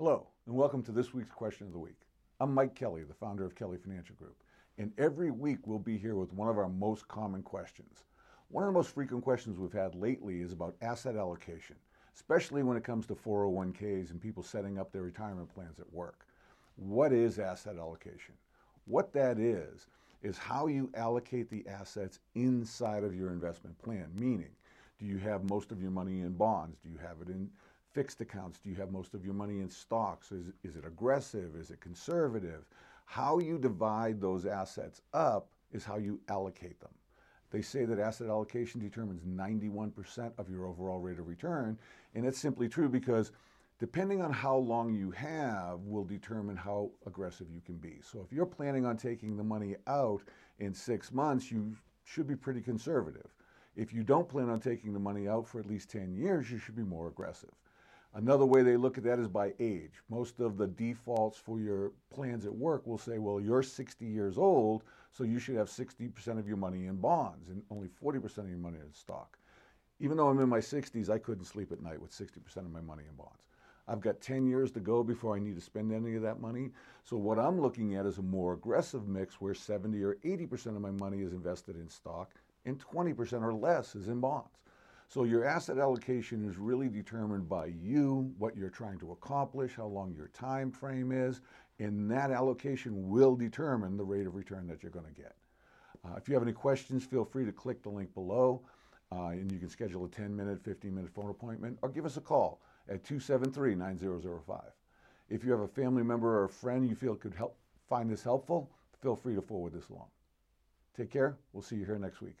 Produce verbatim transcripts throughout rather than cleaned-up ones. Hello, and welcome to this week's Question of the Week. I'm Mike Kelly, the founder of Kelly Financial Group, and every week we'll be here with one of our most common questions. One of the most frequent questions we've had lately is about asset allocation, especially when it comes to four oh one Ks and people setting up their retirement plans at work. What is asset allocation? What that is, is how you allocate the assets inside of your investment plan, meaning, do you have most of your money in bonds? Do you have it in fixed accounts? Do you have most of your money in stocks? Is, is it aggressive? Is it conservative? How you divide those assets up is how you allocate them. They say that asset allocation determines ninety-one percent of your overall rate of return, and it's simply true because depending on how long you have will determine how aggressive you can be. So if you're planning on taking the money out in six months, you should be pretty conservative. If you don't plan on taking the money out for at least ten years, you should be more aggressive. Another way they look at that is by age. Most of the defaults for your plans at work will say, well, you're sixty years old, so you should have sixty percent of your money in bonds and only forty percent of your money in stock. Even though I'm in my sixties, I couldn't sleep at night with sixty percent of my money in bonds. I've got ten years to go before I need to spend any of that money. So what I'm looking at is a more aggressive mix where seventy or eighty percent of my money is invested in stock and twenty percent or less is in bonds. So your asset allocation is really determined by you, what you're trying to accomplish, how long your time frame is, and that allocation will determine the rate of return that you're going to get. Uh, if you have any questions, feel free to click the link below, uh, and you can schedule a ten-minute, fifteen-minute phone appointment, or give us a call at two seven three, nine zero zero five. If you have a family member or a friend you feel could help find this helpful, feel free to forward this along. Take care. We'll see you here next week.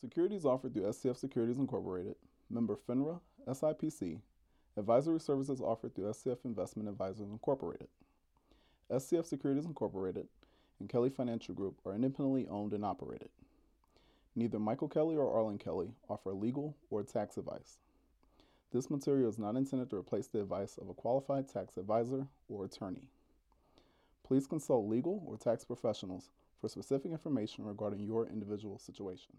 Securities offered through S C F Securities Incorporated, member FINRA, S I P C. Advisory services offered through S C F Investment Advisors Incorporated. S C F Securities Incorporated and Kelly Financial Group are independently owned and operated. Neither Michael Kelly or Arlen Kelly offer legal or tax advice. This material is not intended to replace the advice of a qualified tax advisor or attorney. Please consult legal or tax professionals for specific information regarding your individual situation.